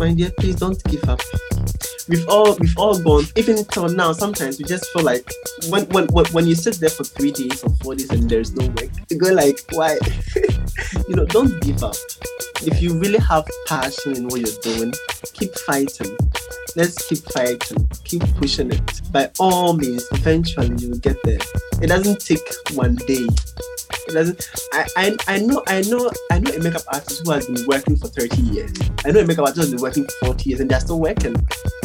find yet, please don't give up. We've all gone, even till now. Sometimes we just feel like when you sit there for 3 days or 4 days and there's no work, you go like, why? You know, don't give up. If you really have passion in what you're doing, keep fighting. Let's keep fighting, keep pushing it. By all means, eventually you'll get there. It doesn't take one day. It doesn't. I know a makeup artist who has been working for 30 years. I know a makeup artist who has been working for 40 years and they're still working.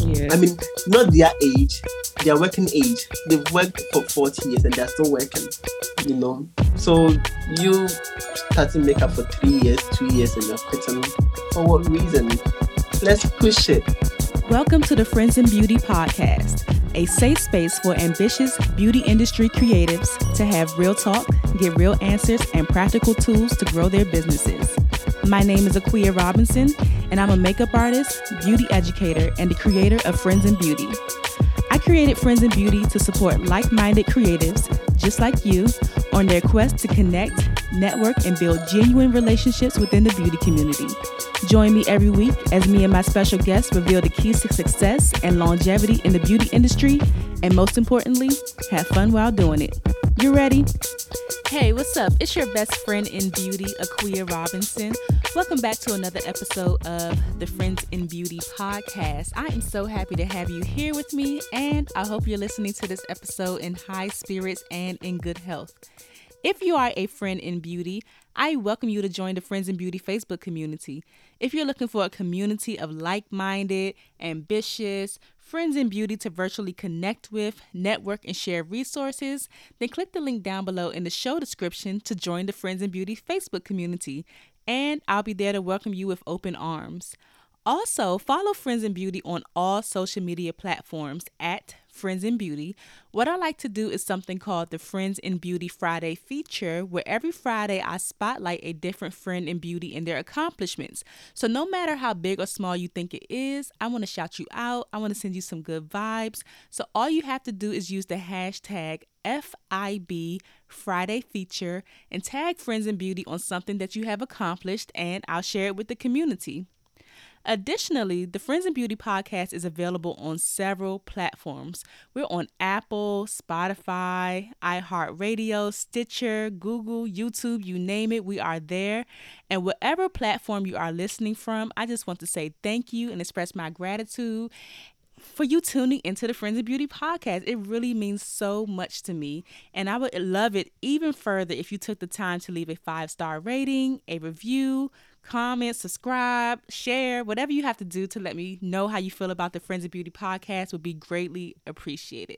Yeah. I mean, not their age, their working age. They've worked for 40 years and they're still working, you know. So you starting makeup for 3 years, 2 years, and you're quitting. For what reason? Let's push it. Welcome to the Friends in Beauty podcast, a safe space for ambitious beauty industry creatives to have real talk, get real answers, and practical tools to grow their businesses. My name is Akua Robinson, and I'm a makeup artist, beauty educator, and the creator of Friends in Beauty. I created Friends in Beauty to support like-minded creatives, just like you, on their quest to connect, network, and build genuine relationships within the beauty community. Join me every week as me and my special guests reveal the keys to success and longevity in the beauty industry, and most importantly, have fun while doing it. You ready? Hey, what's up? It's your best friend in beauty, Akua Robinson. Welcome back to another episode of the Friends in Beauty podcast. I am so happy to have you here with me, and I hope you're listening to this episode in high spirits and in good health. If you are a friend in beauty, I welcome you to join the Friends in Beauty Facebook community. If you're looking for a community of like-minded, ambitious friends in beauty to virtually connect with, network, and share resources, then click the link down below in the show description to join the Friends in Beauty Facebook community, and I'll be there to welcome you with open arms. Also, follow Friends in Beauty on all social media platforms at Friends in Beauty. What I like to do is something called the Friends in Beauty Friday feature, where every Friday I spotlight a different friend in beauty and their accomplishments. So no matter how big or small you think it is, I want to shout you out. I want to send you some good vibes. So all you have to do is use the hashtag FIB Friday feature and tag Friends in Beauty on something that you have accomplished, and I'll share it with the community. Additionally, the Friends in Beauty podcast is available on several platforms. We're on Apple, Spotify, iHeartRadio, Stitcher, Google, YouTube, you name it, we are there. And whatever platform you are listening from, I just want to say thank you and express my gratitude for you tuning into the Friends in Beauty podcast. It really means so much to me, and I would love it even further if you took the time to leave a 5-star rating, a review, comment, subscribe, share, whatever you have to do to let me know how you feel about the Friends in Beauty podcast would be greatly appreciated.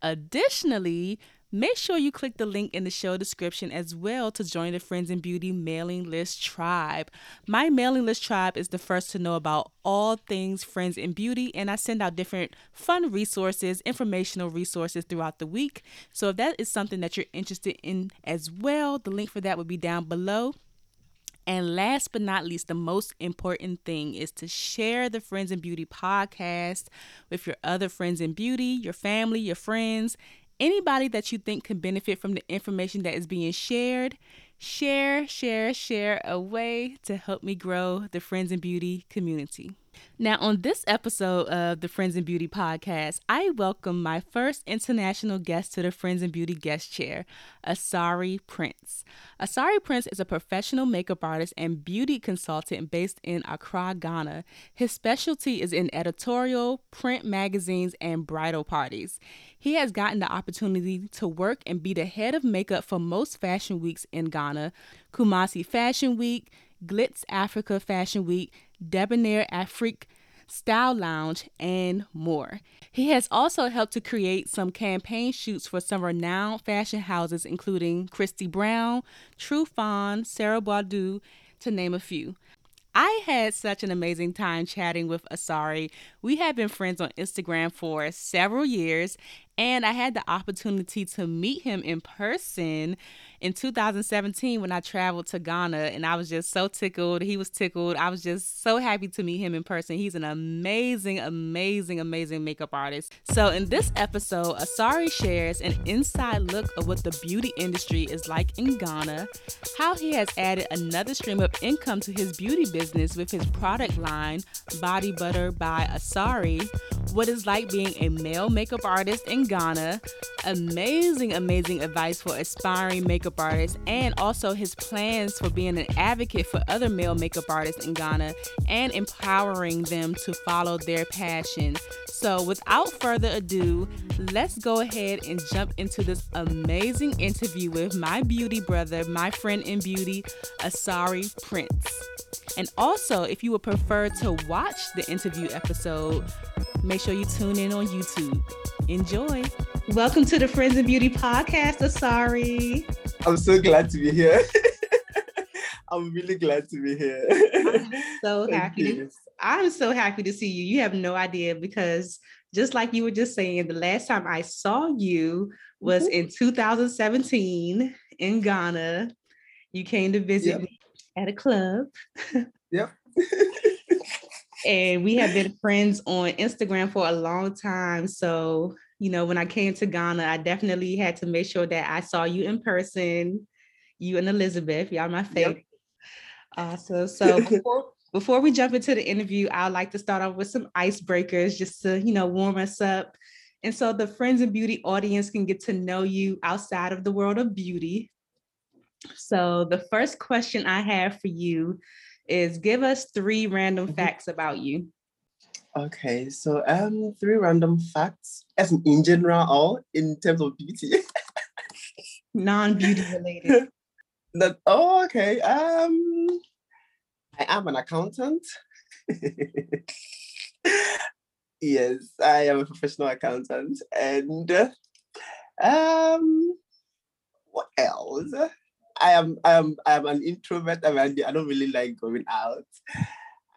Additionally, make sure you click the link in the show description as well to join the Friends in Beauty mailing list tribe. My mailing list tribe is the first to know about all things Friends in Beauty, and I send out different fun resources, informational resources throughout the week. So if that is something that you're interested in as well, the link for that would be down below. And last but not least, the most important thing is to share the Friends in Beauty podcast with your other friends in beauty, your family, your friends, anybody that you think can benefit from the information that is being shared. Share away to help me grow the Friends in Beauty community. Now, on this episode of the Friends in Beauty podcast, I welcome my first international guest to the Friends in Beauty guest chair, Asare Prince. Asare Prince is a professional makeup artist and beauty consultant based in Accra, Ghana. His specialty is in editorial, print magazines, and bridal parties. He has gotten the opportunity to work and be the head of makeup for most fashion weeks in Ghana: Kumasi Fashion Week, Glitz Africa Fashion Week, Debonair Afrique Style Lounge, and more. He has also helped to create some campaign shoots for some renowned fashion houses, including Christie Brown, True Fond, Sara Boadu, to name a few. I had such an amazing time chatting with Asare. We have been friends on Instagram for several years, And I had the opportunity to meet him in person in 2017 when I traveled to Ghana, and I was just so tickled. He was tickled. I was just so happy to meet him in person. He's an amazing, amazing, amazing makeup artist. So in this episode, Asare shares an inside look of what the beauty industry is like in Ghana, how he has added another stream of income to his beauty business with his product line, Body Butter by Asare, what it's like being a male makeup artist in Ghana, amazing, amazing advice for aspiring makeup artists, and also his plans for being an advocate for other male makeup artists in Ghana and empowering them to follow their passion. So without further ado, let's go ahead and jump into this amazing interview with my beauty brother, my friend in beauty, Asare Prince. And also, if you would prefer to watch the interview episode, make sure you tune in on YouTube. Enjoy. Welcome to the Friends in Beauty podcast, Asare. I'm so glad to be here. I'm really glad to be here. I'm so happy to see you. You have no idea, because just like you were just saying, the last time I saw you was in 2017 in Ghana. You came to visit me at a club. Yep. And we have been friends on Instagram for a long time. So, you know, when I came to Ghana, I definitely had to make sure that I saw you in person, you and Elizabeth, y'all my favorite. Awesome. So before we jump into the interview, I'd like to start off with some icebreakers just to, you know, warm us up. And so the Friends in Beauty audience can get to know you outside of the world of beauty. So the first question I have for you is, give us three random facts about you. Okay, so three random facts as in general or in terms of beauty. Non-beauty related. Okay. I am an accountant. Yes, I am a professional accountant. And what else? I am an introvert. I don't really like going out.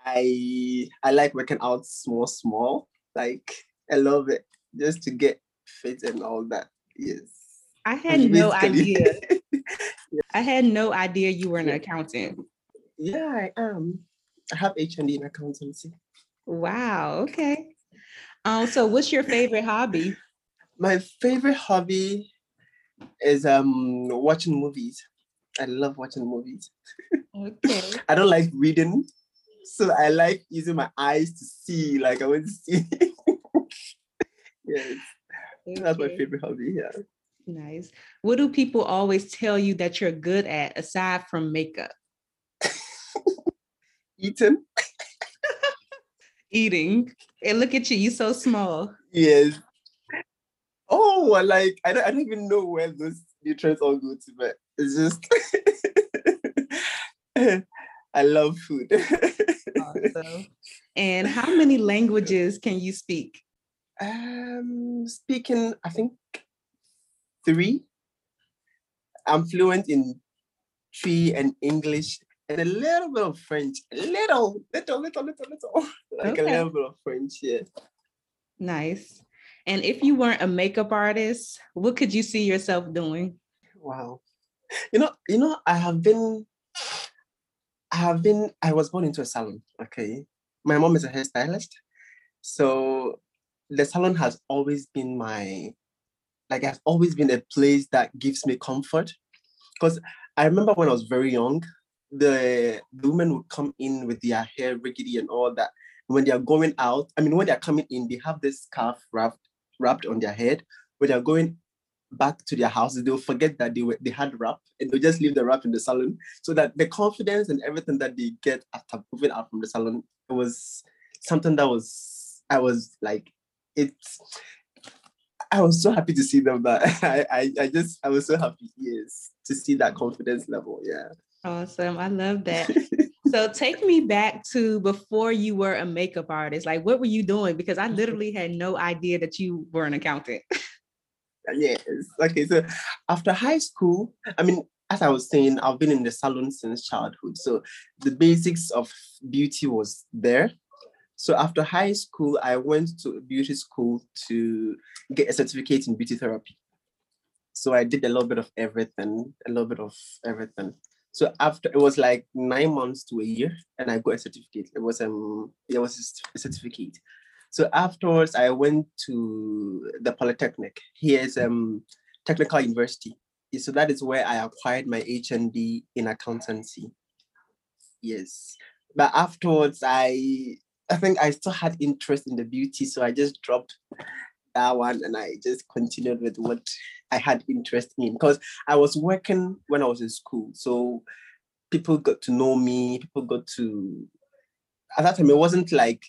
I like working out small. Like, I love it, just to get fit and all that. Yes. I had no idea. I had no idea you were an accountant. Yeah, I am. I have H&D in accountancy. Wow. Okay. So what's your favorite hobby? My favorite hobby is watching movies. I love watching movies. Okay. I don't like reading, so I like using my eyes to see. Like, I want to see. Yes, okay. That's my favorite hobby. Yeah. Nice. What do people always tell you that you're good at aside from makeup? Eating. And look at you. You're so small. Yes. Oh, like I don't even know where those nutrients all go to, but it's just I love food. Awesome. And how many languages can you speak? Speaking, I think 3. I'm fluent in Cree and English and a little bit of French. Little. Like, okay. A little bit of French, yeah. Nice. And if you weren't a makeup artist, what could you see yourself doing? Wow. You know, I was born into a salon, okay? My mom is a hairstylist. So the salon has always been has always been a place that gives me comfort. Because I remember when I was very young, the women would come in with their hair rickety and all that. When they are going out, when they are coming in, they have this scarf wrapped on their head. When they are going back to their houses, they'll forget that they had wrap, and they'll just leave the wrap in the salon, so that the confidence and everything that they get after moving out from the salon, it was something that I was so happy to see them, but I was so happy, yes, to see that confidence level. Yeah. Awesome. I love that. So take me back to before you were a makeup artist. Like, what were you doing? Because I literally had no idea that you were an accountant. Yes. Okay. So after high school, as I was saying, I've been in the salon since childhood. So the basics of beauty was there. So after high school, I went to a beauty school to get a certificate in beauty therapy. So I did a little bit of everything. So after, it was like 9 months to a year, and I got a certificate. It was a certificate. So afterwards, I went to the Polytechnic. Here's Technical University. So that is where I acquired my HND in accountancy. Yes, but afterwards, I think I still had interest in the beauty, so I just dropped that one and I just continued with what I had interest in, because I was working when I was in school. So people got to know me, at that time, it wasn't like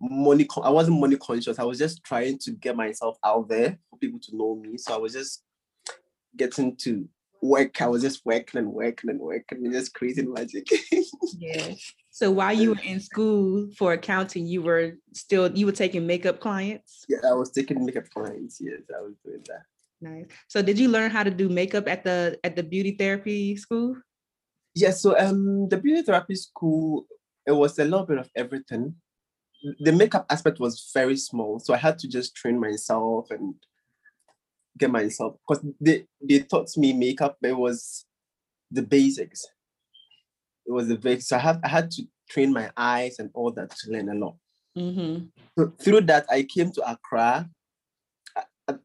money, I wasn't money conscious. I was just trying to get myself out there for people to know me. So I was just getting to work. I was just working and just creating magic. Yeah. So while you were in school for accounting, you were taking makeup clients? Yeah, I was taking makeup clients. Yes, I was doing that. Nice. So did you learn how to do makeup at the beauty therapy school? Yeah, so the beauty therapy school, it was a little bit of everything. The makeup aspect was very small. So I had to just train myself and get myself, because they taught me makeup, but it was the basics. It was the basics. So I had to train my eyes and all that to learn a lot. Mm-hmm. So through that, I came to Accra.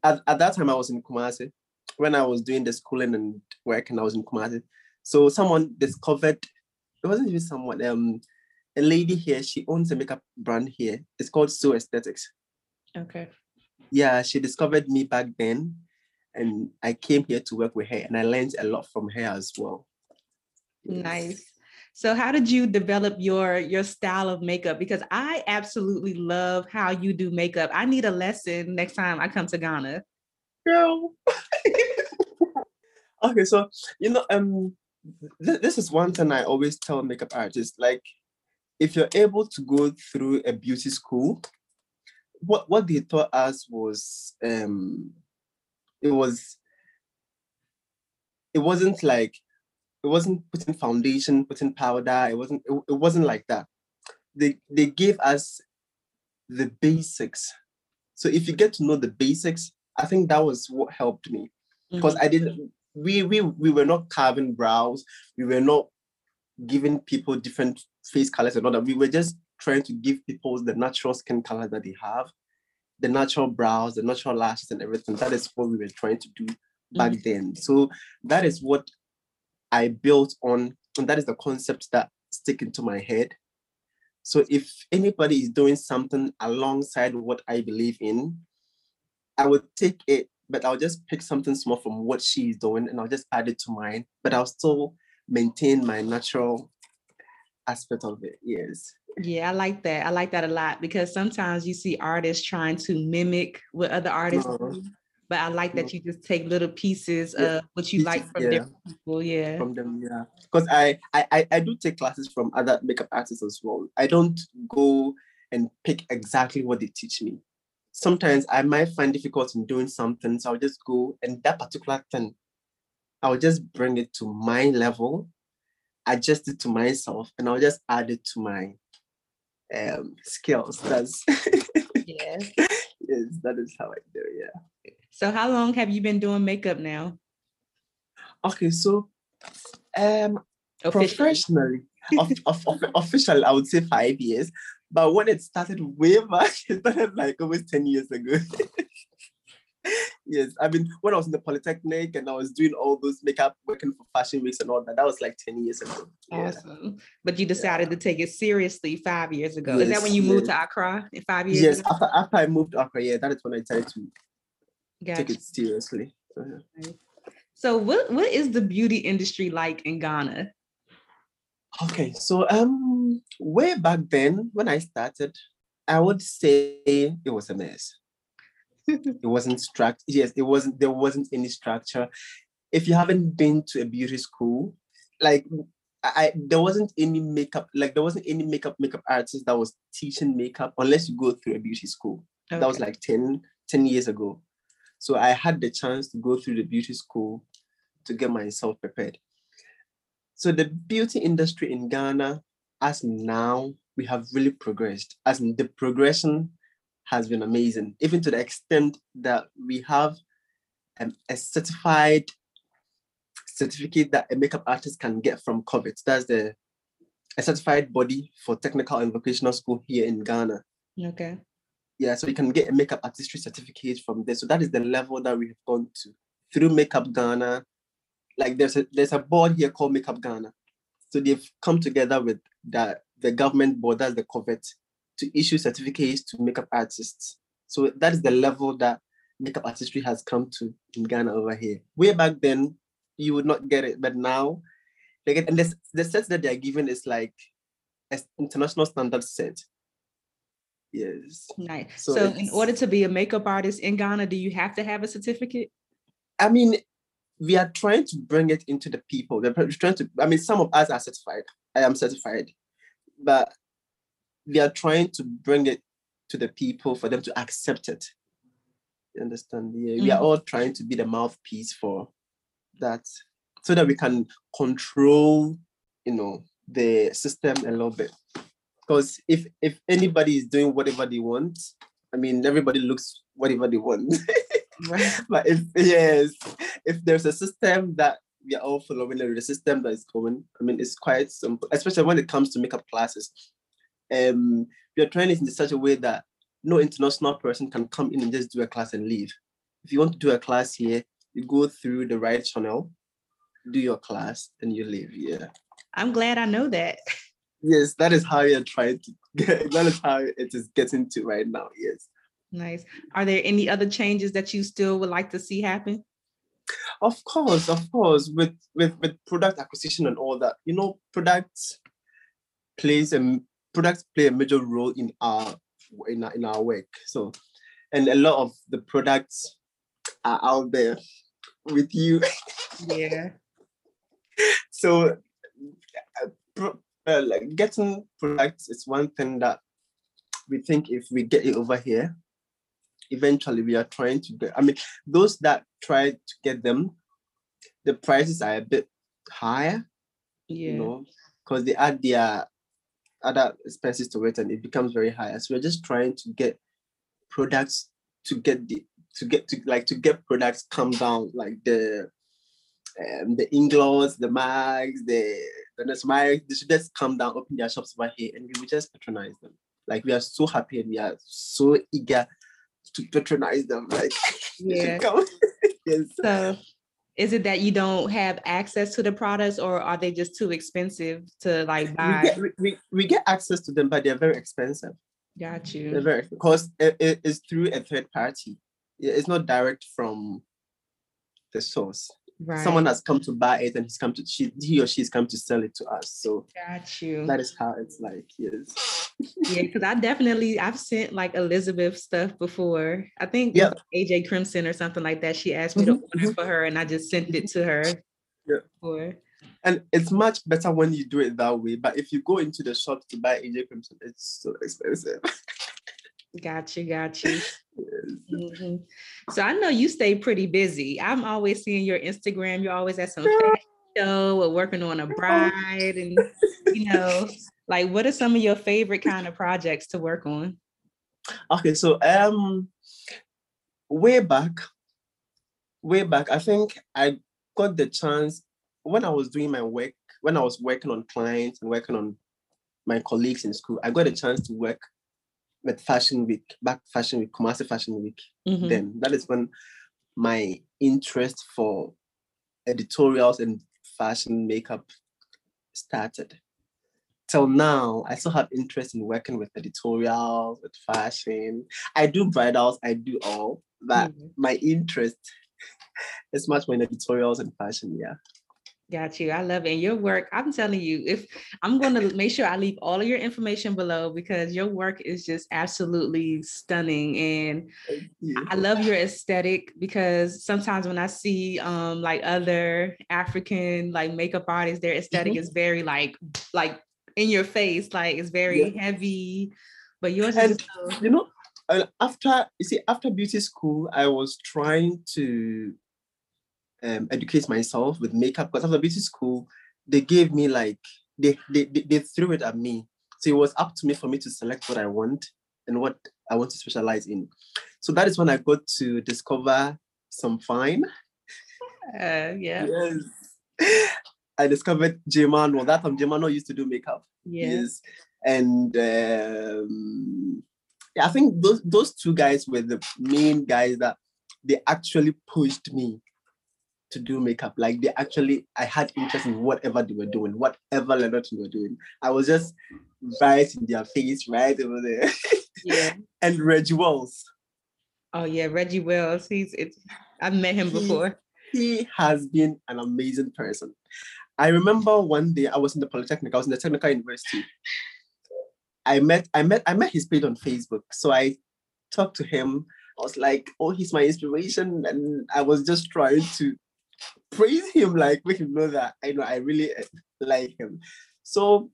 At that time, I was in Kumasi. When I was doing the schooling and work, and I was in Kumasi. So someone discovered, it wasn't even someone, a lady here, she owns a makeup brand here. It's called So Aesthetics. Okay. Yeah, she discovered me back then, and I came here to work with her, and I learned a lot from her as well. Nice. So how did you develop your style of makeup? Because I absolutely love how you do makeup. I need a lesson next time I come to Ghana. Girl. Okay, so, this is one thing I always tell makeup artists, like, if you're able to go through a beauty school, what they taught us was, it wasn't putting foundation, putting powder. It wasn't like that. They gave us the basics. So if you get to know the basics, I think that was what helped me, because mm-hmm. we were not carving brows. We were not giving people different face colors and all that. We were just trying to give people the natural skin color that they have, the natural brows, the natural lashes and everything. That is what we were trying to do back mm-hmm. then. So that is what I built on, and that is the concept that stick into my head. So if anybody is doing something alongside what I believe in, I would take it, but I'll just pick something small from what she's doing and I'll just add it to mine, but I'll still maintain my natural aspect of it. Yes. Yeah, I like that. I like that a lot, because sometimes you see artists trying to mimic what other artists do. But I like that you just take little pieces of what you like from different people. Yeah. From them, yeah. Because I do take classes from other makeup artists as well. I don't go and pick exactly what they teach me. Sometimes I might find difficulty in doing something, so I'll just go and that particular thing, I'll just bring it to my level, adjust it to myself, and I'll just add it to my skills. That's yeah. Yes, that is how I do, yeah. So how long have you been doing makeup now? Okay, so professionally, officially, I would say 5 years. But when it started way back, it started like almost 10 years ago. Yes, I mean, when I was in the Polytechnic and I was doing all those makeup, working for fashion weeks and all that, that was like 10 years ago. Awesome. Yeah. But you decided to take it seriously 5 years ago. Yes, is that when you moved to Accra in 5 years ago? Yes, after I moved to Accra, yeah, that is when I decided to take it seriously. Okay. So what is the beauty industry like in Ghana? Okay, so way back then, when I started, I would say it was a mess. It wasn't structured. Yes, it wasn't. There wasn't any structure. If you haven't been to a beauty school, like there wasn't any makeup artist that was teaching makeup unless you go through a beauty school. Okay. That was like 10 years ago. So I had the chance to go through the beauty school to get myself prepared. So the beauty industry in Ghana, as now, we have really progressed. As in, the progression has been amazing, even to the extent that we have a certified certificate that a makeup artist can get from COVID. That's a certified body for technical and vocational school here in Ghana. Okay. Yeah, so you can get a makeup artistry certificate from there. So that is the level that we have gone to through Makeup Ghana. Like there's a board here called Makeup Ghana. So they've come together with the government board, that's the COVID, to issue certificates to makeup artists. So that is the level that makeup artistry has come to in Ghana over here. Way back then, you would not get it, but now they get, and the sets that they're given is like an international standard set. Yes. Nice. So in order to be a makeup artist in Ghana, do you have to have a certificate? I mean, we are trying to bring it into the people. We're trying to, I mean, some of us are certified. I am certified, but we are trying to bring it to the people for them to accept it. You understand? Yeah, mm-hmm. We are all trying to be the mouthpiece for that, so that we can control, you know, the system a little bit. Because if anybody is doing whatever they want, I mean, everybody looks whatever they want. Right. But if there's a system that we are all following, the system that is going, I mean, it's quite simple, especially when it comes to makeup classes. We are trying it in such a way that no international person can come in and just do a class and leave. If you want to do a class here, you go through the right channel, do your class, and you leave. Yeah. I'm glad I know that. Yes, that is how you're trying to get, that is how it is getting to right now. Yes. Nice. Are there any other changes that you still would like to see happen? Of course, with product acquisition and all that, you know, products play a major role in our work. So, and a lot of the products are out there with you. Yeah. So, like getting products is one thing that we think if we get it over here, eventually we are trying to get, I mean, those that try to get them, the prices are a bit higher, yeah, you know, because they add their other expenses to it and it becomes very high. So we're just trying to get products to get products come down, like the Inglows, the Mags, the Smiles. They should just come down, open their shops over here, and we will just patronize them. Like, we are so happy and we are so eager to patronize them. Like, yeah. Come. Yes. So is it that you don't have access to the products, or are they just too expensive to like buy? We get access to them, but they're very expensive. Got you. They're very, because it is through a third party. It's not direct from the source. Right. Someone has come to buy it, and he or she's come to sell it to us. So got you. That is how it's like. Yes. Yeah, because I've sent like Elizabeth stuff before. I think yep. AJ Crimson or something like that. She asked me to order for her, and I just sent it to her. Yeah. Before. And it's much better when you do it that way. But if you go into the shop to buy AJ Crimson, it's so expensive. Got you. Mm-hmm. So I know you stay pretty busy. I'm always seeing your Instagram. You're always at some fashion show or working on a bride, and you know, like, what are some of your favorite kind of projects to work on? Okay, so way back, I think I got the chance when I was doing my work, when I was working on clients and working on my colleagues in school. I got a chance to work with Fashion Week, Kumasi Fashion Week. Mm-hmm. Then that is when my interest for editorials and fashion makeup started. Till now, I still have interest in working with editorials, with fashion. I do bridals, I do all, but mm-hmm. my interest is much more in editorials and fashion, yeah. Got you. I love it. And your work, I'm telling you, if I'm going to make sure I leave all of your information below, because your work is just absolutely stunning. And I love your aesthetic, because sometimes when I see like other African like makeup artists, their aesthetic mm-hmm. is very like in your face, like it's very yeah. heavy, but yours is so... You know, after beauty school, I was trying to educate myself with makeup, because after beauty school, they gave me like they threw it at me. So it was up to me for me to select what I want and what I want to specialize in. So that is when I got to discover some fine. Yeah. Yes. I discovered Jemano. That time Jemano used to do makeup. Yes. And I think those two guys were the main guys that they actually pushed me to do makeup. Like I had interest in whatever they were doing, whatever Lenotton were doing. I was just right in their face, right over there. Yeah. And Reggie Wells. Oh yeah, Reggie Wells. I've met him before. He has been an amazing person. I remember one day I was in the Polytechnic. I was in the Technical University. I met his page on Facebook. So I talked to him. I was like, oh, he's my inspiration. And I was just trying to praise him, like make him know that I really like him. So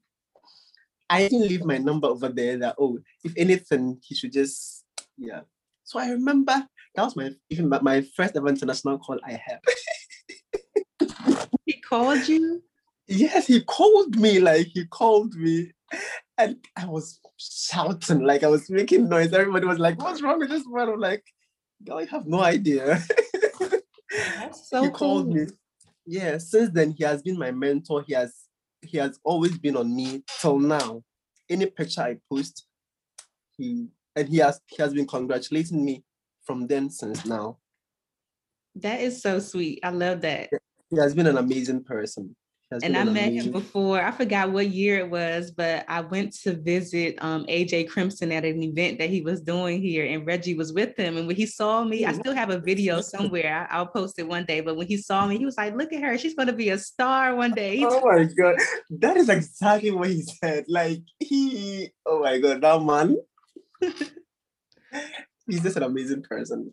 I didn't leave my number over there that, oh, if anything, he should just, yeah. So I remember that was my first ever international call I had. He called you? Yes, he called me. And I was shouting, I was making noise. Everybody was like, what's wrong with this man? I'm like, girl, you have no idea. That's so cool. He called me. Yeah, since then, he has been my mentor. He has always been on me till now. Any picture I post, he has been congratulating me from then since now. That is so sweet. I love that. He has been an amazing person. And I met him before. I forgot what year it was, but I went to visit AJ Crimson at an event that he was doing here, and Reggie was with him. And when he saw me, I still have a video somewhere. I'll post it one day. But when he saw me, he was like, "Look at her. She's going to be a star one day." Oh my God, that is exactly what he said. Oh my God, that man. He's just an amazing person.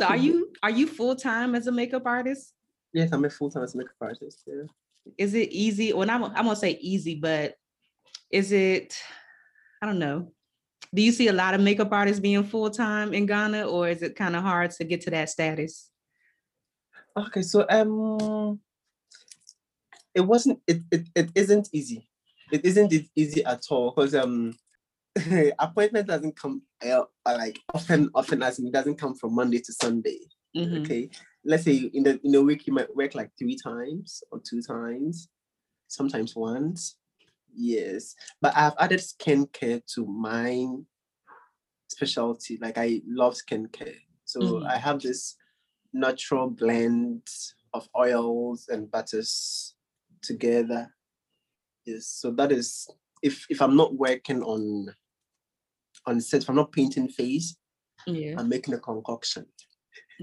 So are you full time as a makeup artist? Yes, I'm a full-time makeup artist. Yeah. Is it easy? Well, I'm gonna say easy, but is it? I don't know. Do you see a lot of makeup artists being full-time in Ghana, or is it kind of hard to get to that status? Okay, so it wasn't. It isn't easy. It isn't easy at all because appointment doesn't come often as it doesn't come from Monday to Sunday. Mm-hmm. Okay. Let's say in a week you might work like 3 times or 2 times, sometimes once. Yes, but I've added skincare to my specialty. Like I love skincare, so I have this natural blend of oils and butters together. Yes, so that is if I'm not working on set, if I'm not painting face, I'm making a concoction.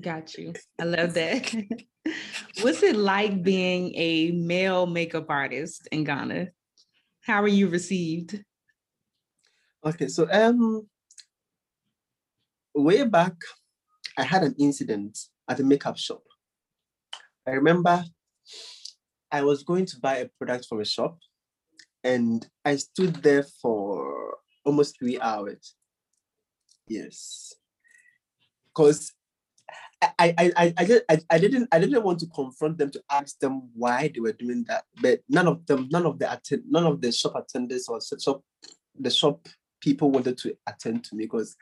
Got you. I love that. What's it like being a male makeup artist in Ghana? How are you received? Okay, so way back, I had an incident at a makeup shop. I remember I was going to buy a product from a shop, and I stood there for almost 3 hours. Yes, because I didn't want to confront them to ask them why they were doing that, but none of the shop attendants or the shop people wanted to attend to me because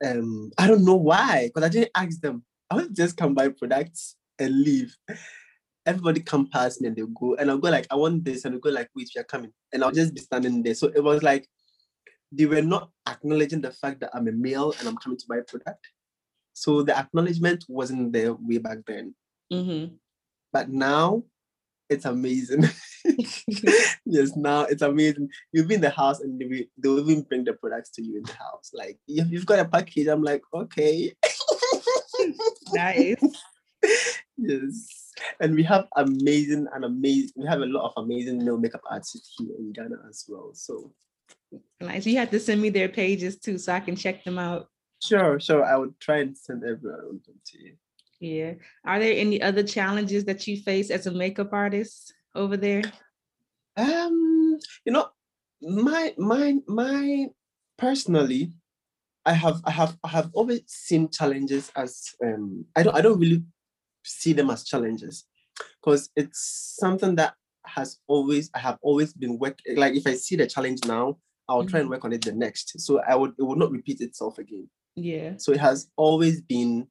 I don't know why, because I didn't ask them. I would just come buy products and leave. Everybody come past me and they'll go, and I'll go like, I want this, and they'll go like, wait, we are coming, and I'll just be standing there. So it was like they were not acknowledging the fact that I'm a male and I'm coming to buy a product. So the acknowledgement wasn't there way back then. Mm-hmm. But now it's amazing. Yes, now it's amazing. You'll be in the house and they'll even bring the products to you in the house. Like, you've got a package. I'm like, okay. Nice. Yes. And we have a lot of amazing male makeup artists here in Ghana as well. So nice. You have to send me their pages too so I can check them out. Sure. I would try and send everyone to you. Yeah. Are there any other challenges that you face as a makeup artist over there? You know, my personally, I have always seen challenges as I don't really see them as challenges because it's something that I have always been working. Like if I see the challenge now, I'll try and work on it the next. So it will not repeat itself again. Yeah. So it has always been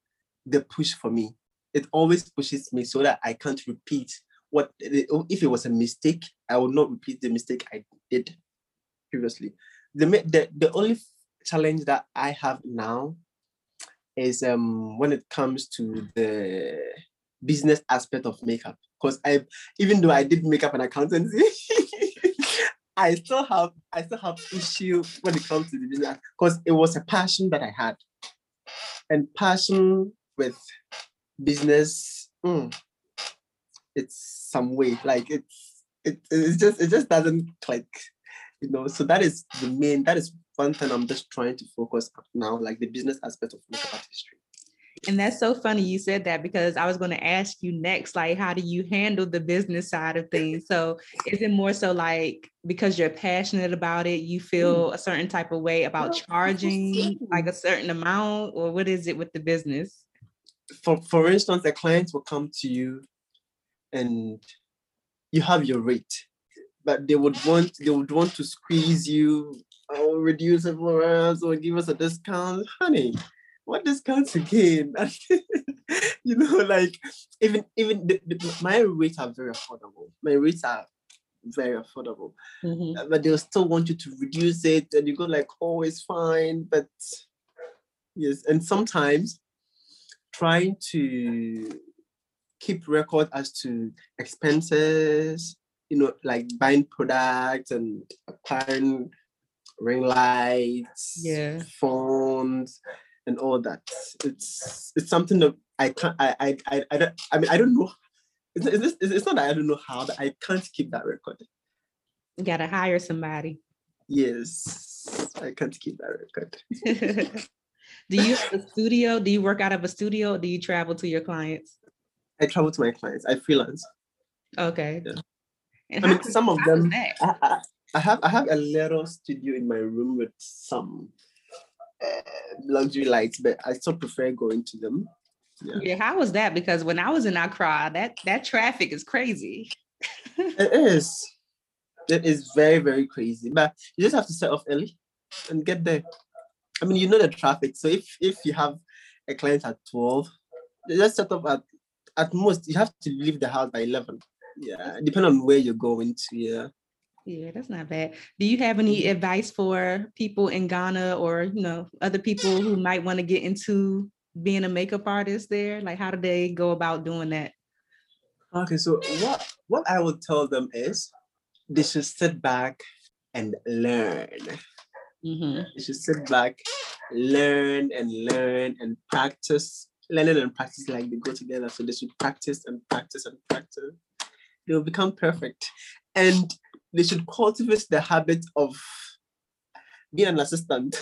the push for me. It always pushes me so that I can't repeat what, if it was a mistake, I will not repeat the mistake I did previously. The only challenge that I have now is when it comes to the business aspect of makeup. Because even though I did makeup and accountancy, I still have issue when it comes to the business, because it was a passion that I had, and passion with business, it's some way like it just doesn't click, you know. So that is one thing I'm just trying to focus on now, like the business aspect of makeup artistry. And that's so funny you said that, because I was going to ask you next, like, how do you handle the business side of things? So is it more so like, because you're passionate about it, you feel a certain type of way about charging like a certain amount, or what is it with the business? For instance, the clients will come to you and you have your rate, but they would want to squeeze you or reduce it for us or give us a discount. Honey, what discounts again? You know, like even my rates are very affordable. But they'll still want you to reduce it, and you go like, oh, it's fine. But yes, and sometimes trying to keep record as to expenses, you know, like buying products and acquiring ring lights, phones, and all that. It's something that I can't. I don't know. It's not that I don't know how, but I can't keep that record. You gotta hire somebody. Yes, I can't keep that record. Do you have a studio? Do you work out of a studio? Or do you travel to your clients? I travel to my clients. I freelance. Okay. Yeah. And I mean, some of them. I have a little studio in my room with some luxury lights, but I still prefer going to them. Yeah. How was that? Because when I was in Accra, that traffic is crazy. It is. It is very, very crazy. But you just have to set off early and get there. I mean, you know the traffic. So if you have a client at 12, just set off at most. You have to leave the house by 11. Yeah, depending on where you're going to. Yeah. Yeah, that's not bad. Do you have any advice for people in Ghana, or, you know, other people who might want to get into being a makeup artist there? Like, how do they go about doing that? Okay, so what I would tell them is they should sit back and learn. They should sit back, learn and practice. Learning and practice, like, they go together. So they should practice and practice and practice. They will become perfect. And they should cultivate the habit of being an assistant.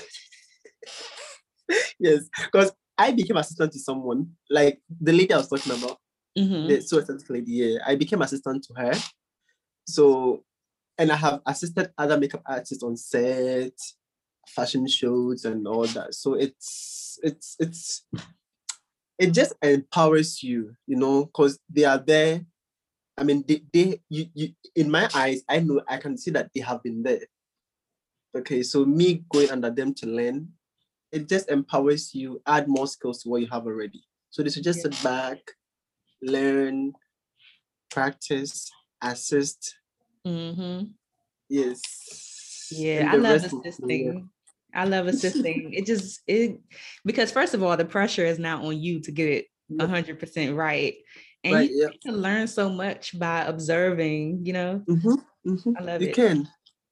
Yes, because I became assistant to someone, like the lady I was talking about, the So Aesthetics lady. Yeah, I became assistant to her. So, and I have assisted other makeup artists on set, fashion shows, and all that. So it just empowers you, you know, because they are there. I mean, you, in my eyes, I know, I can see that they have been there. Okay, so me going under them to learn, it just empowers you, add more skills to what you have already. So they should just sit back, learn, practice, assist. Yes. Yeah, I love assisting. It just, because first of all, the pressure is now on you to get it 100% right. And right, you can learn so much by observing, you know. I love it.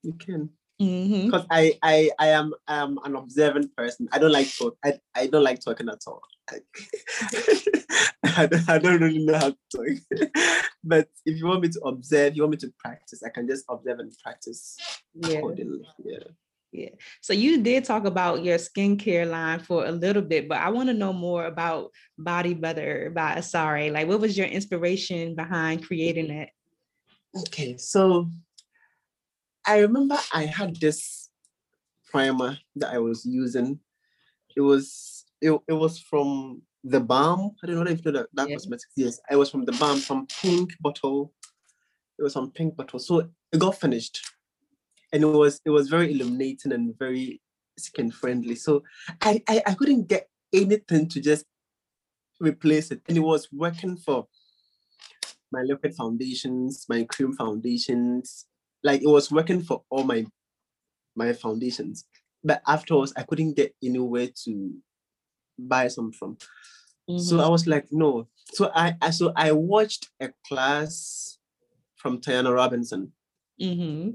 You can. Because I am an observant person. I don't like talk. I don't like talking at all. I don't really know how to talk. But if you want me to observe, you want me to practice, I can just observe and practice accordingly. Yeah. So you did talk about your skincare line for a little bit, but I want to know more about Body Butter by Asare. Like, what was your inspiration behind creating that? Okay, so I remember I had this primer that I was using. It was from The Balm. I don't know if you know that cosmetics. Yes, I was from The Balm, from pink bottle. it was on pink bottle. So it got finished. And it was very illuminating and very skin friendly. So I couldn't get anything to just replace it. And it was working for my liquid foundations, my cream foundations. Like, it was working for all my foundations. But afterwards, I couldn't get anywhere to buy some from. Mm-hmm. So I was like, no. So I watched a class from Tiana Robinson. Mm-hmm.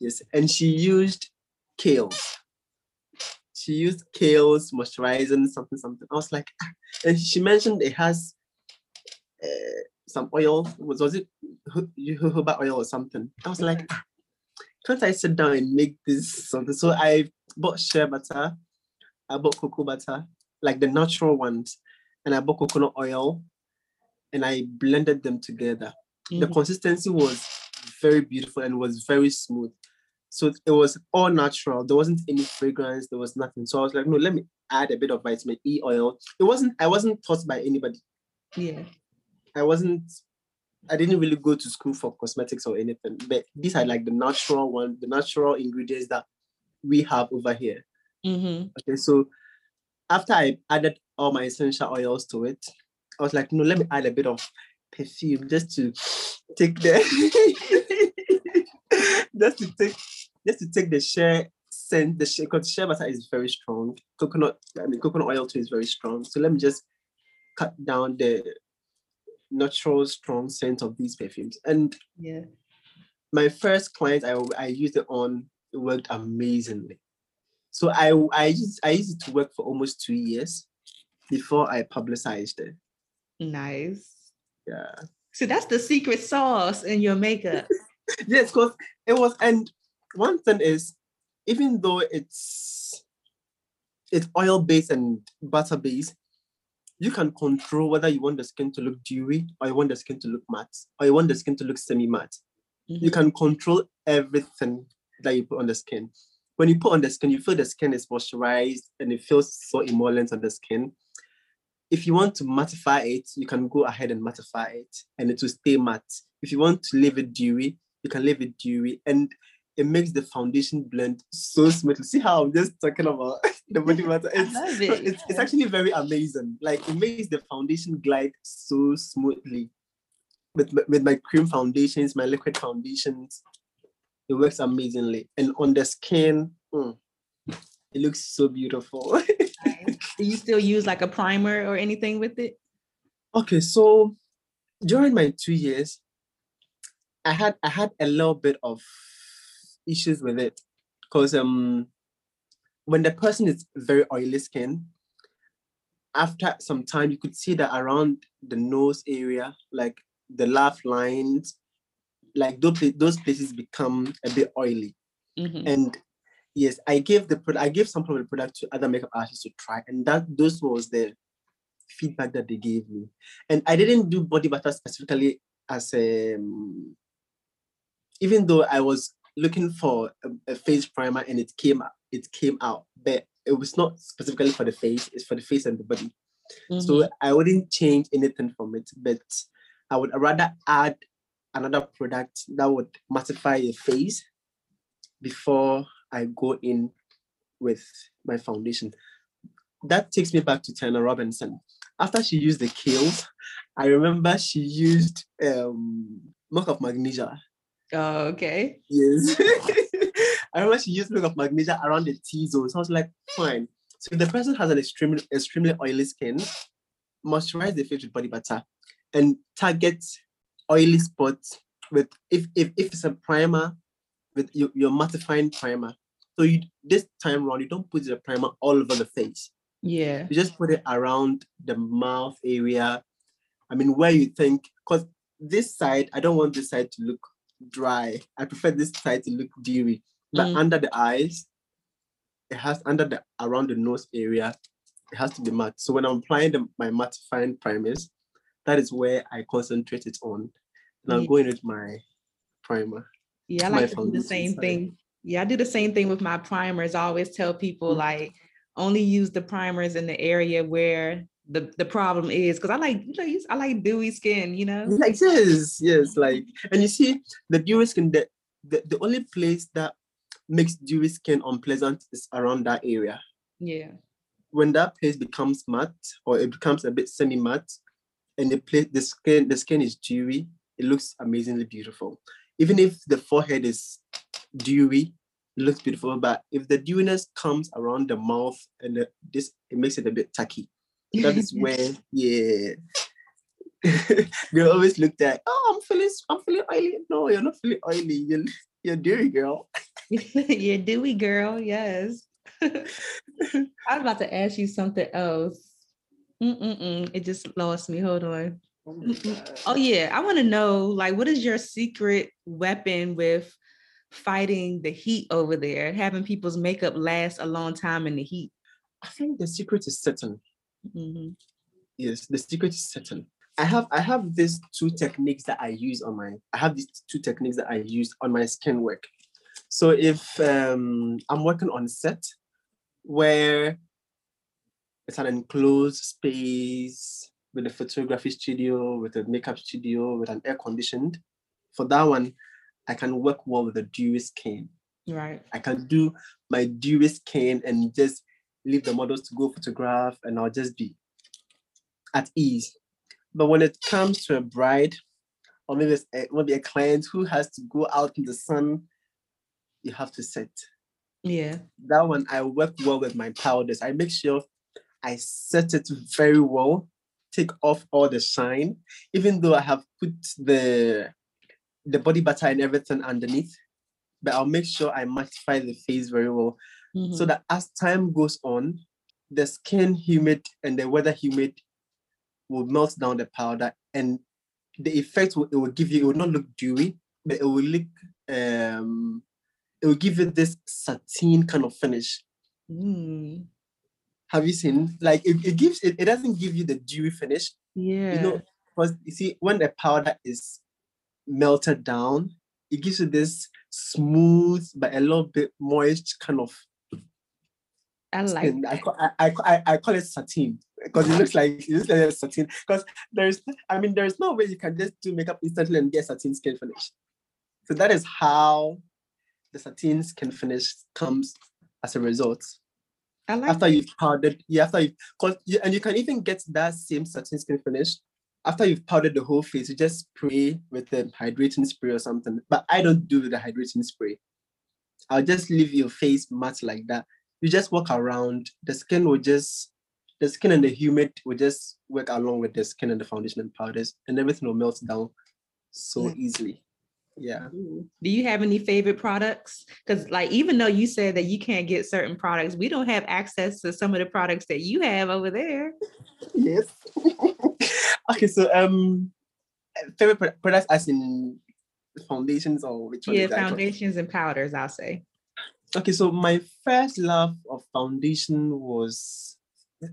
Yes, and she used Kiehl's. She used Kiehl's moisturizing something. I was like, ah. And she mentioned it has some oil. Was it jojoba oil or something? I was like, ah, can't I sit down and make this something? So I bought shea butter. I bought cocoa butter, like the natural ones, and I bought coconut oil, and I blended them together. Mm-hmm. The consistency was very beautiful and was very smooth. So it was all natural. There wasn't any fragrance. There was nothing. So I was like, no, let me add a bit of vitamin E oil. I wasn't taught by anybody. Yeah. I didn't really go to school for cosmetics or anything. But these are like the natural ingredients that we have over here. Mm-hmm. Okay. So after I added all my essential oils to it, I was like, no, let me add a bit of perfume just to take the shea scent, because shea butter is very strong. Coconut oil too is very strong. So let me just cut down the natural strong scent of these perfumes. And yeah, my first client I used it on, it worked amazingly. So I used it to work for almost 2 years before I publicized it. Nice. Yeah. So that's the secret sauce in your makeup. Yes, because it was, and one thing is, even though it's oil-based and butter-based, you can control whether you want the skin to look dewy, or you want the skin to look matte, or you want the skin to look semi-matte. Mm-hmm. You can control everything that you put on the skin. When you put on the skin, you feel the skin is moisturized and it feels so emollient on the skin. If you want to mattify it, you can go ahead and mattify it, and it will stay matte. If you want to leave it dewy, you can leave it dewy, and it makes the foundation blend so smoothly. See how I'm just talking about the body butter? It's actually very amazing. Like, it makes the foundation glide so smoothly. With my cream foundations, my liquid foundations, it works amazingly. And on the skin, it looks so beautiful. Do you still use like a primer or anything with it? Okay, so during my 2 years, I had a little bit of issues with it, because when the person is very oily skin, after some time you could see that around the nose area, like the laugh lines, like those places become a bit oily. Mm-hmm. And yes, I gave some of the product to other makeup artists to try, and those was the feedback that they gave me. And I didn't do body butter specifically as a, even though I was looking for a face primer, and it came out, but it was not specifically for the face, it's for the face and the body. Mm-hmm. So I wouldn't change anything from it, but I would rather add another product that would mattify your face before I go in with my foundation. That takes me back to Tiana Robinson. After she used the Kiehl's, I remember she used Milk of Magnesia. Oh, okay. Yes. I remember she used Milk of Magnesia around the T-zone. So I was like, fine. So if the person has an extremely oily skin, moisturize the face with body butter and target oily spots with, if it's a primer, with your mattifying primer. So this time around, you don't put the primer all over the face. Yeah. You just put it around the mouth area. I mean, where you think, because this side, I don't want this side to look dry. I prefer this side to look dewy. But under the eyes, around the nose area, it has to be matte. So when I'm applying my mattifying primers, that is where I concentrate it on. And I'm going with my primer. Yeah, I like to do the same thing. Yeah, I do the same thing with my primers. I always tell people, like, only use the primers in the area where the problem is, because I like, you know, I like dewy skin, you know. Like, yes, like, and you see the dewy skin, the only place that makes dewy skin unpleasant is around that area. Yeah. When that place becomes matte, or it becomes a bit semi-matte, and the skin is dewy, it looks amazingly beautiful. Even if the forehead is dewy, it looks beautiful. But if the dewiness comes around the mouth and it makes it a bit tacky. That is where, yeah. They always look at, oh, I'm feeling oily. No, you're not feeling oily. You're dewy, girl. You're dewy, girl. Yes. I was about to ask you something else. It just lost me. Hold on. Oh yeah, I want to know, like, what is your secret weapon with fighting the heat over there, having people's makeup last a long time in the heat? I think the secret is setting. Mm-hmm. Yes, the secret is setting. I have these two techniques that I use on my. I have these two techniques that I use on my skin work. So if I'm working on set where it's an enclosed space with a photography studio, with a makeup studio, with an air conditioned, for that one, I can work well with a dewy skin. Right. I can do my dewy skin and just leave the models to go photograph, and I'll just be at ease. But when it comes to a bride, or maybe it's a client who has to go out in the sun, you have to set. Yeah. That one, I work well with my powders. I make sure I set it very well, take off all the shine, even though I have put the body butter and everything underneath, but I'll make sure I mattify the face very well. Mm-hmm. So that as time goes on, the skin humid and the weather humid will melt down the powder, and the effect it will give you, it will not look dewy, but it will look, it will give you this sateen kind of finish. Mm. Have you seen? Like it doesn't give you the dewy finish. Yeah. You know, because you see, when the powder is melted down, it gives you this smooth but a little bit moist kind of. I like skin. I call it sateen, because it looks like a sateen. Because there's no way you can just do makeup instantly and get sateen skin finish. So that is how the sateen skin finish comes as a result. I like after that. You've powdered, yeah, after you've, and you can even get that same satin skin finish after you've powdered the whole face. You just spray with a hydrating spray or something. But I don't do the hydrating spray. I'll just leave your face matte like that. You just walk around. The skin and the humid will just work along with the skin and the foundation and powders, and everything will melt down so easily. Yeah. Do you have any favorite products? Because, like, even though you said that you can't get certain products, we don't have access to some of the products that you have over there. Yes. Okay, so favorite products as in foundations or which one? Yeah, foundations and powders, I'll say. Okay, so my first love of foundation was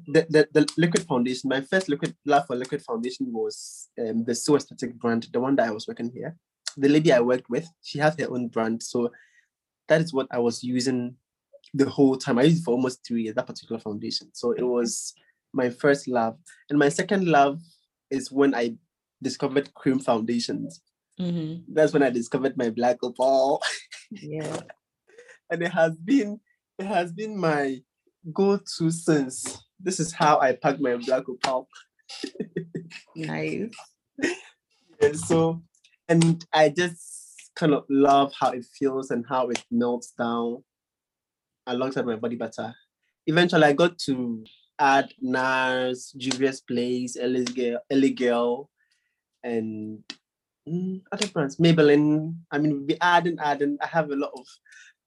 the liquid foundation. My first love for liquid foundation was the So Aesthetics brand, the one that I was working here. The lady I worked with, she has her own brand. So that is what I was using the whole time. I used it for almost 3 years, that particular foundation. So it was my first love. And my second love is when I discovered cream foundations. Mm-hmm. That's when I discovered my Black Opal. Yeah. And it has been my go-to since. This is how I pack my Black Opal. Nice. And so... and I just kind of love how it feels and how it melts down alongside my body butter. Eventually, I got to add NARS, Juvia's Place, Ellie Girl, and other brands, Maybelline. I mean, we'll be adding. I have a lot of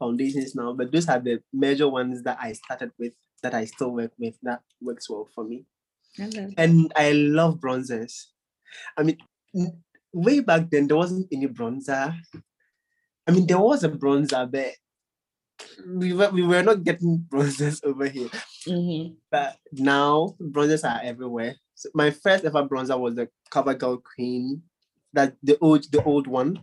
foundations now, but those are the major ones that I started with, that I still work with, that works well for me. Okay. And I love bronzers. I mean... way back then, there wasn't any bronzer. I mean, there was a bronzer, but we were not getting bronzers over here. Mm-hmm. But now, bronzers are everywhere. So my first ever bronzer was the Cover Girl Queen, the old one.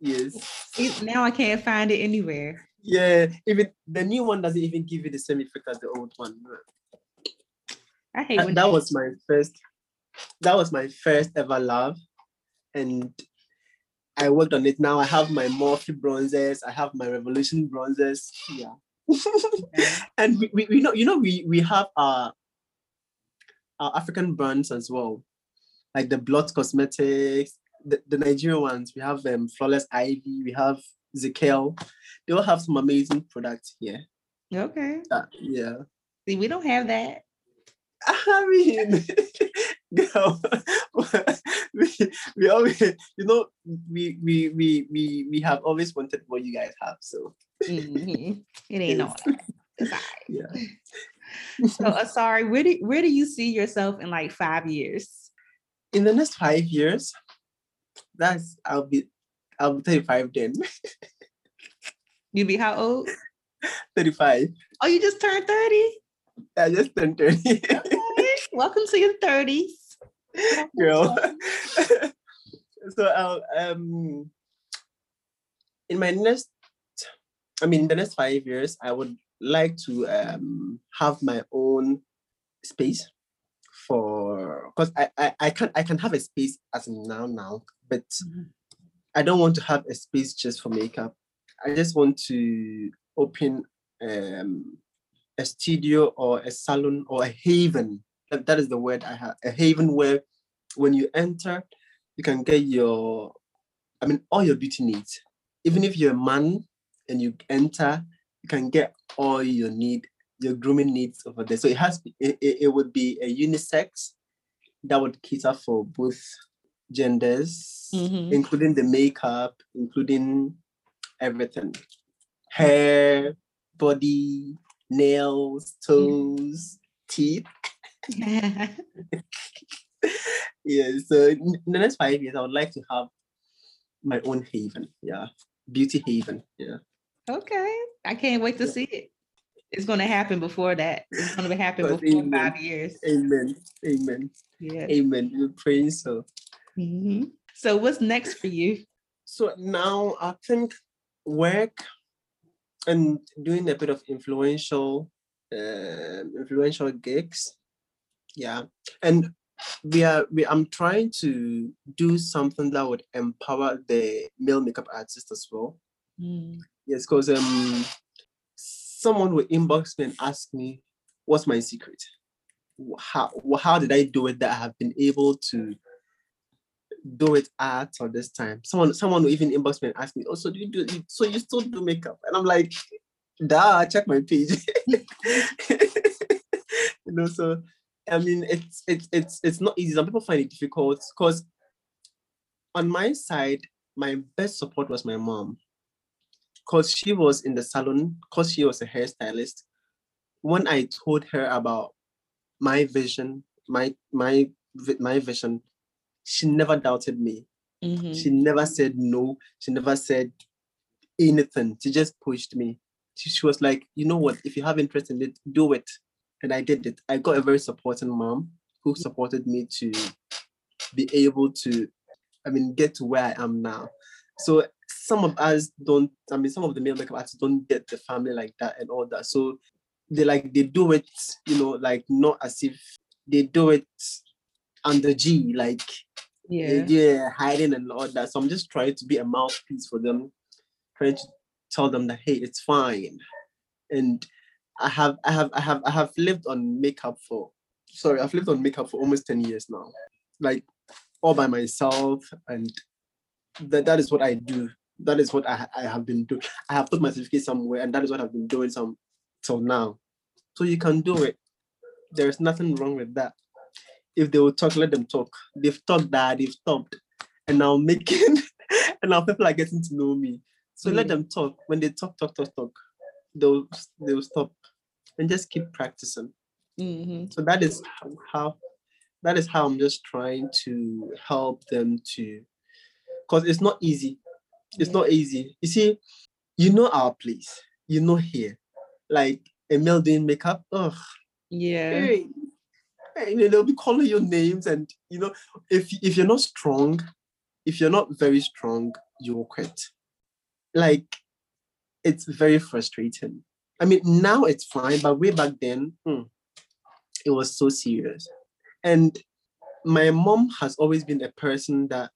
Yes. Now I can't find it anywhere. Yeah, even the new one doesn't even give you the same effect as the old one. I hate when that was my first ever love, and I worked on it. Now I have my Morphe bronzers, I have my Revolution bronzers. Yeah. Okay. And we have our African brands as well, like the Blot Cosmetics, the Nigerian ones. We have Flawless Ivy, we have Zikel. They all have some amazing products here. Okay. Yeah. See, we don't have that. I mean, girl, we always, you know, we have always wanted what you guys have, so it ain't all that. It's all right. Yeah. So Asare, where do you see yourself in like 5 years? In the next 5 years, I'll be 35 then. You'll be how old? 35. Oh, you just turned 30? I just turned 30. Okay. Welcome to your 30s, girl. So I'll, the next 5 years, I would like to have my own space for, because I can have a space as now, but I don't want to have a space just for makeup. I just want to open a studio or a salon or a haven. That is the word I have. A haven where when you enter, you can get all your beauty needs. Even if you're a man and you enter, you can get all your grooming needs over there. So it would be a unisex that would cater for both genders, including the makeup, including everything. Hair, body, nails, toes, teeth. Yeah, so in the next 5 years, I would like to have my own haven. Yeah, beauty haven. Yeah. Okay, I can't wait to see it. It's going to happen before that. It's going to happen before amen. 5 years. Amen. Amen. Yeah. Amen. We're praying so. Mm-hmm. So what's next for you? So now I think work, and doing a bit of influential gigs, yeah. And I'm trying to do something that would empower the male makeup artists as well. Mm. Yes, because someone will inbox me and ask me, "What's my secret? How did I do it that I have been able to do it at or this time?" Someone will even inbox me and ask me, "Oh, so you still do makeup?" And I'm like, "Duh, check my page." You know, so I mean, it's not easy. Some people find it difficult because on my side, my best support was my mom, because she was in the salon, because she was a hairstylist. When I told her about my vision, my vision, she never doubted me. Mm-hmm. She never said no. She never said anything. She just pushed me. She was like, you know what? If you have interest in it, do it. And I did it. I got a very supporting mom who supported me to be able to, get to where I am now. So some of the male makeup artists don't get the family like that and all that. So they do it, like not as if they do it under G, like, yeah, hiding and all that. So I'm just trying to be a mouthpiece for them, trying to tell them that, hey, it's fine. And I have lived on makeup for almost 10 years now, like all by myself. And that is what I do. That is what I have been doing. I have put my certificate somewhere, and that is what I've been doing till now. So you can do it. There's nothing wrong with that. If they will talk, let them talk. They've talked that, they've stopped. And now people are getting to know me. So let them talk. When they talk, they'll stop and just keep practicing. Mm-hmm. So that is how I'm just trying to help them to, because it's not easy. It's not easy. You see, you know our place, you know here. Like a male doing makeup, ugh. Yeah. Hey. They'll be calling your names, and if you're not strong, if you're not very strong, you will quit. Like, it's very frustrating. Now it's fine, but way back then, it was so serious. And my mom has always been a person that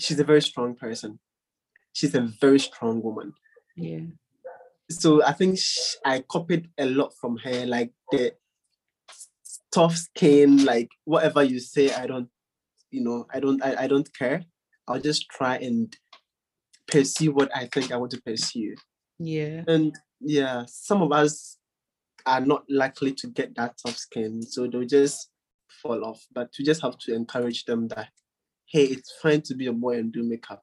she's a very strong person. She's a very strong woman. Yeah. So I think I copied a lot from her, like the tough skin, like whatever you say, I don't care. I'll just try and pursue what I think I want to pursue. Yeah. And yeah, some of us are not likely to get that tough skin, so they'll just fall off. But you just have to encourage them that, hey, it's fine to be a boy and do makeup.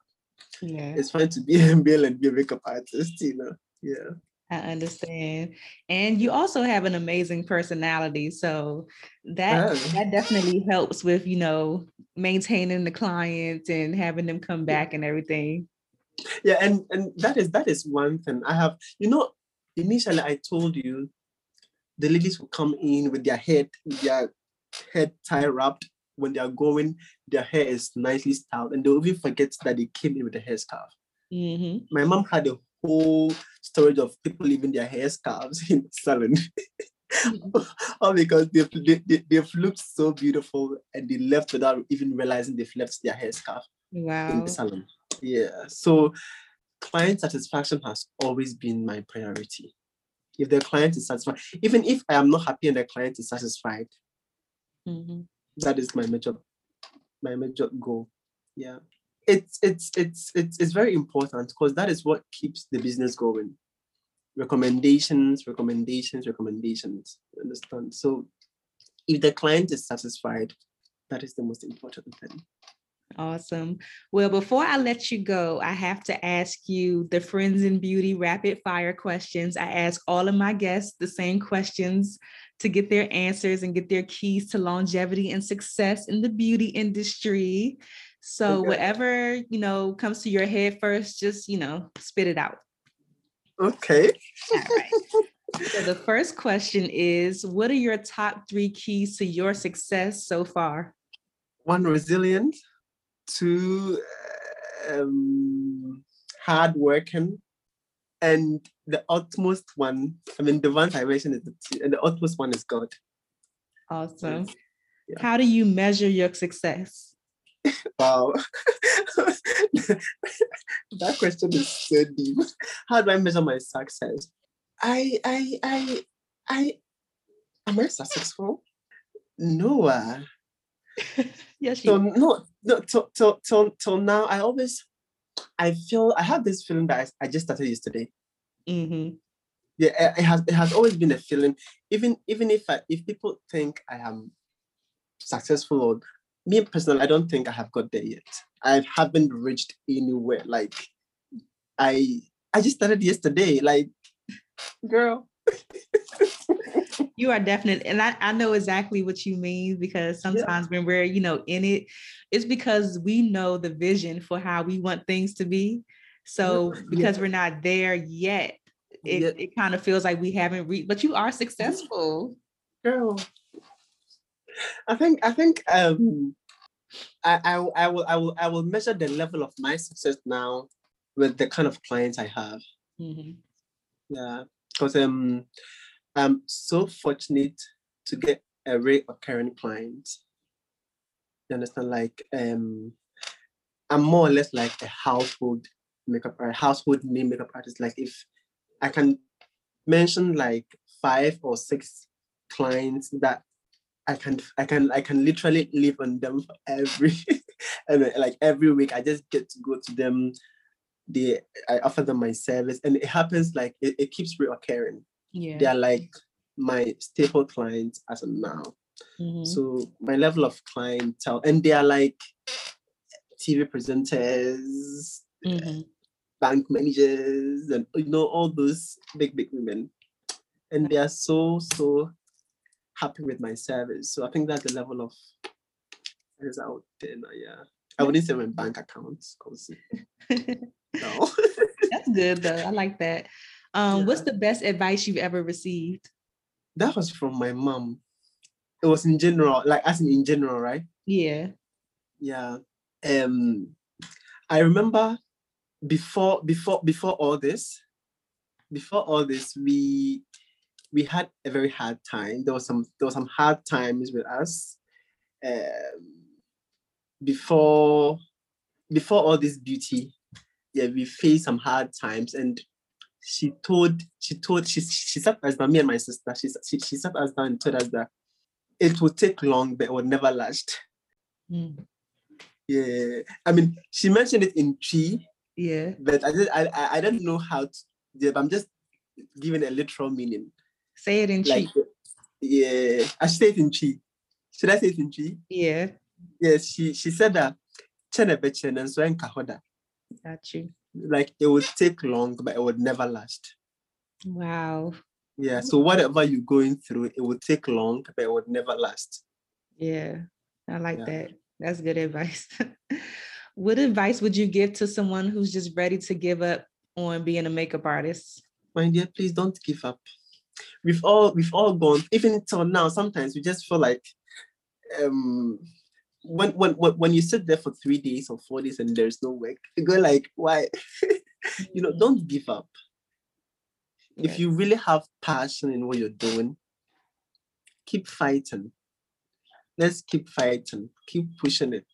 Yeah. It's fine to be a male and be a makeup artist, you know. Yeah. I understand. And you also have an amazing personality. So that definitely helps with, you know, maintaining the clients and having them come back and everything. Yeah, and that is one thing I have. You know, initially I told you the ladies will come in with their head tie wrapped. When they are going, their hair is nicely styled, and they'll even forget that they came in with a hairstyle. Mm-hmm. My mom had a whole storage of people leaving their hairstyles in the salon. All because they've looked so beautiful and they left without even realizing they've left their hairstyle. Wow. In the salon. Yeah. So client satisfaction has always been my priority. If the client is satisfied, even if I am not happy and the client is satisfied, mm-hmm. that is my major goal. Yeah. It's very important because that is what keeps the business going. Recommendations. You understand? So if the client is satisfied, that is the most important thing. Awesome. Well, before I let you go, I have to ask you the Friends in Beauty rapid fire questions. I ask all of my guests the same questions to get their answers and get their keys to longevity and success in the beauty industry. So okay. Whatever, you know, comes to your head first, just, you know, spit it out. Okay. All right. So the first question is, what are your top 3 keys to your success so far? 1, resilient. 2, hardworking, and the utmost one. I mean, the ones I mentioned is the 2, and the utmost one is God. Awesome. Yeah. How do you measure your success? Wow, that question is so deep. How do I measure my success? Am I successful? No. Yes, so no till now I have this feeling that I just started yesterday. Mm-hmm. Yeah, it has always been a feeling, even if people think I am successful, or me personally, I don't think I have got there yet. I haven't reached anywhere. Like I just started yesterday, like, girl. You are definite. And I know exactly what you mean, because sometimes when we're, you know, in it, it's because we know the vision for how we want things to be. So because we're not there yet, it kind of feels like we haven't reached, but you are successful. Girl. I think I will measure the level of my success now with the kind of clients I have. Mm-hmm. Yeah. Because I'm so fortunate to get a recurring client. You understand? Like, I'm more or less like a household name makeup artist. Like, if I can mention like 5 or 6 clients that I can literally live on them for every, and like every week I just get to go to them. I offer them my service, and it happens like it keeps reoccurring. Yeah. They are like my staple clients as of now. Mm-hmm. So my level of clientele, and they are like TV presenters, mm-hmm. Bank managers, and you know, all those big women, and they are so happy with my service. So I think that's the level of is out there now. Yeah, I wouldn't say my bank accounts. No. That's good though. I like that. What's the best advice you've ever received? That was from my mom. It was in general, like as in general, right? Yeah. Yeah. I remember before all this, we we had a very hard time. There were some hard times with us before all this beauty. Yeah, we faced some hard times, and she sat us down, me and my sister. She sat us down and told us that it would take long, but it would never last. Mm. Yeah, I mean, she mentioned it in tree. Yeah, but I don't know how to. Yeah, but I'm just giving a literal meaning. Say it in tree. Yeah, I should say it in tree. Should I say it in tree? Yeah. Yes, she said that. Got you. Like it would take long, but it would never last. Wow. Yeah. So whatever you're going through, it would take long, but it would never last. Yeah, I like that. That's good advice. What advice would you give to someone who's just ready to give up on being a makeup artist? My dear, please don't give up. We've all gone, even till now. Sometimes we just feel like, when you sit there for 3 days or 4 days and there's no work, you go like, why? You know, don't give up. Yeah. If you really have passion in what you're doing, keep fighting. Let's keep fighting. Keep pushing it.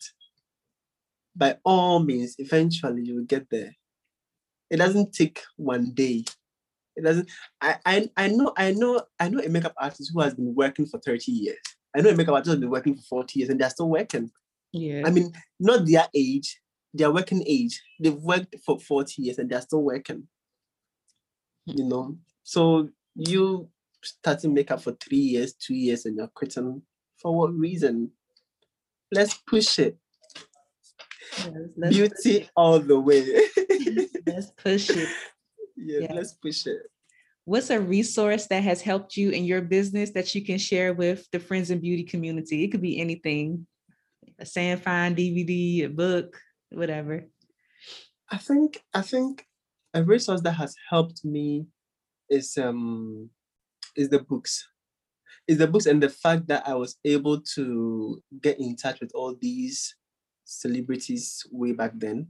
By all means, eventually you'll get there. It doesn't take one day. It doesn't. I know a makeup artist who has been working for 30 years. I know a makeup artist has been working for 40 years and they're still working. Yeah. I mean, not their age, their working age. They've worked for 40 years and they're still working. You know? So you starting makeup for 3 years, 2 years, and you're quitting. For what reason? Let's push it. Yes, Beauty all the way. Let's push it. Yeah, yes. Let's push it. What's a resource that has helped you in your business that you can share with the Friends in Beauty community? It could be anything, a Sand Find DVD, a book, whatever. I think a resource that has helped me is the books. Is the books and the fact that I was able to get in touch with all these celebrities way back then,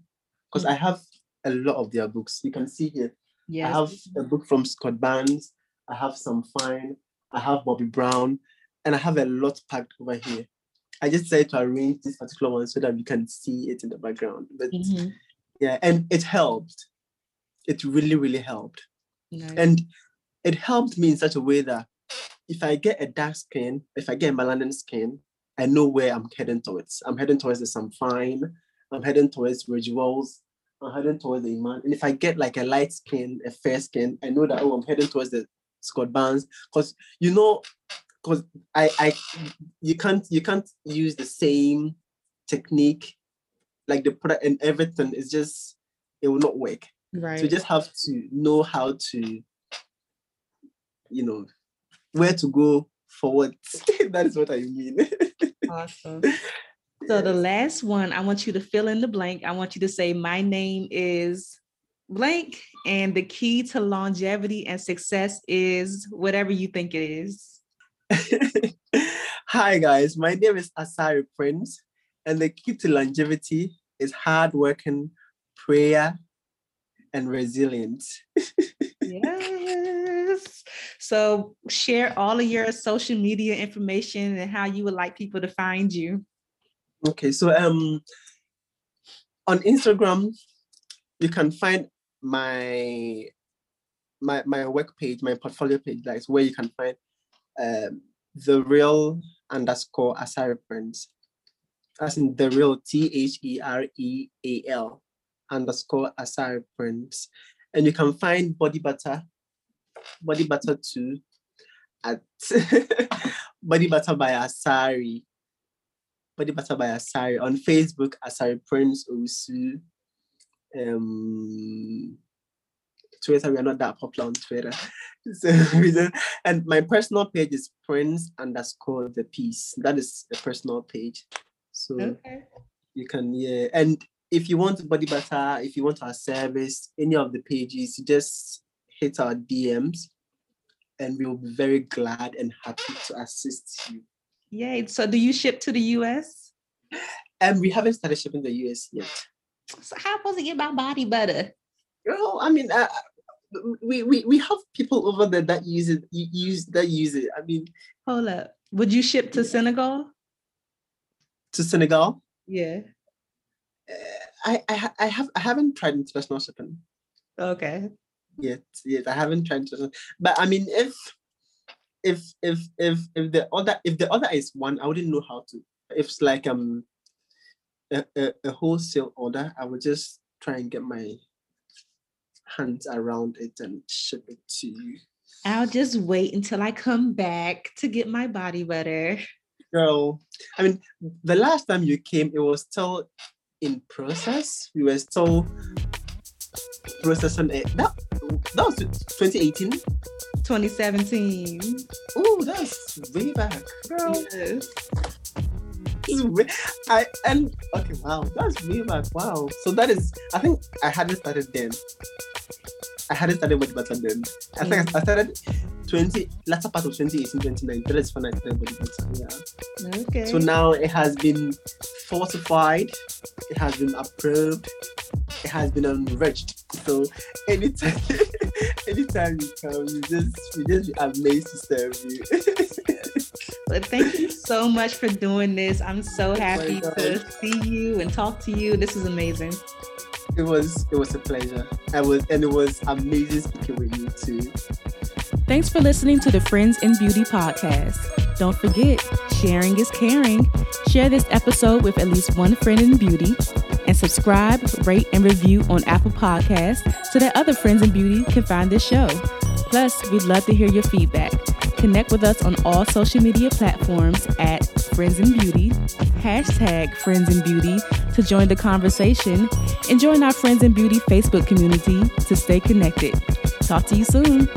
because I have a lot of their books. You can see here. Yes. I have a book from Scott Barnes. I have Sam Fine. I have Bobby Brown, and I have a lot packed over here. I just tried to arrange this particular one so that you can see it in the background. But yeah, and it helped. It really, really helped. Nice. And it helped me in such a way that if I get a dark skin, if I get a melanin skin, I know where I'm heading towards. I'm heading towards the Sam Fine. I'm heading towards Reggie Wells. I'm heading towards the Iman. And if I get like a light skin, a fair skin, I know that, oh, I'm heading towards the Scott Barnes. Because, you know, because you can't use the same technique, like the product and everything. It's just, it will not work. Right. So you just have to know how to, you know, where to go for what. That is what I mean. Awesome. So the last one, I want you to fill in the blank. I want you to say, my name is blank, and the key to longevity and success is whatever you think it is. Hi guys, my name is Asare Prince, and the key to longevity is hardworking, prayer, and resilience. Yes. So share all of your social media information and how you would like people to find you. Okay, so on Instagram, you can find my work page, my portfolio page. That's where you can find the real _ Asare Prince. As in the real THEREAL _ Asare Prince. And you can find Body Butter 2 at Body Butter by Asare. Body Butter by Asare on Facebook, Asare Prince Osu. Twitter, we are not that popular on Twitter. So, and my personal page is Prince _ the piece. That is a personal page. So okay. You can, yeah. And if you want Body Butter, if you want our service, any of the pages, just hit our DMs and we will be very glad and happy to assist you. Yay. So do you ship to the US? We haven't started shipping the US yet. So how am I supposed to get my body butter? Girl, I mean, we have people over there that use it. I mean, hold up. Would you ship to Senegal? To Senegal? Yeah. I haven't tried international shipping. Okay. Yes, I haven't tried international. But I mean, if the order is one, I wouldn't know how to. If it's like a wholesale order, I would just try and get my hands around it and ship it to you. I'll just wait until I come back to get my body butter. Girl, I mean, the last time you came, it was still in process. We were still processing it. That was 2018? 2017. Oh, that's way back. Girl. Yes. That's way back. Wow. So that is, I think I hadn't started then. I hadn't started with butter then. I think I started latter part of 2018, 2019. That is when I started with butter. Yeah. Okay. So now it has been fortified. It has been approved. It has been enriched. So anytime you come, we just be amazed to serve you. Well, thank you so much for doing this. I'm so happy to see you and talk to you. This is amazing. It was a pleasure. It was amazing speaking with you too. Thanks for listening to the Friends in Beauty podcast. Don't forget, sharing is caring. Share this episode with at least one friend in beauty, and subscribe, rate, and review on Apple Podcasts so that other friends in beauty can find this show. Plus, we'd love to hear your feedback. Connect with us on all social media platforms at Friends in Beauty, # Friends in Beauty to join the conversation, and join our Friends in Beauty Facebook community to stay connected. Talk to you soon.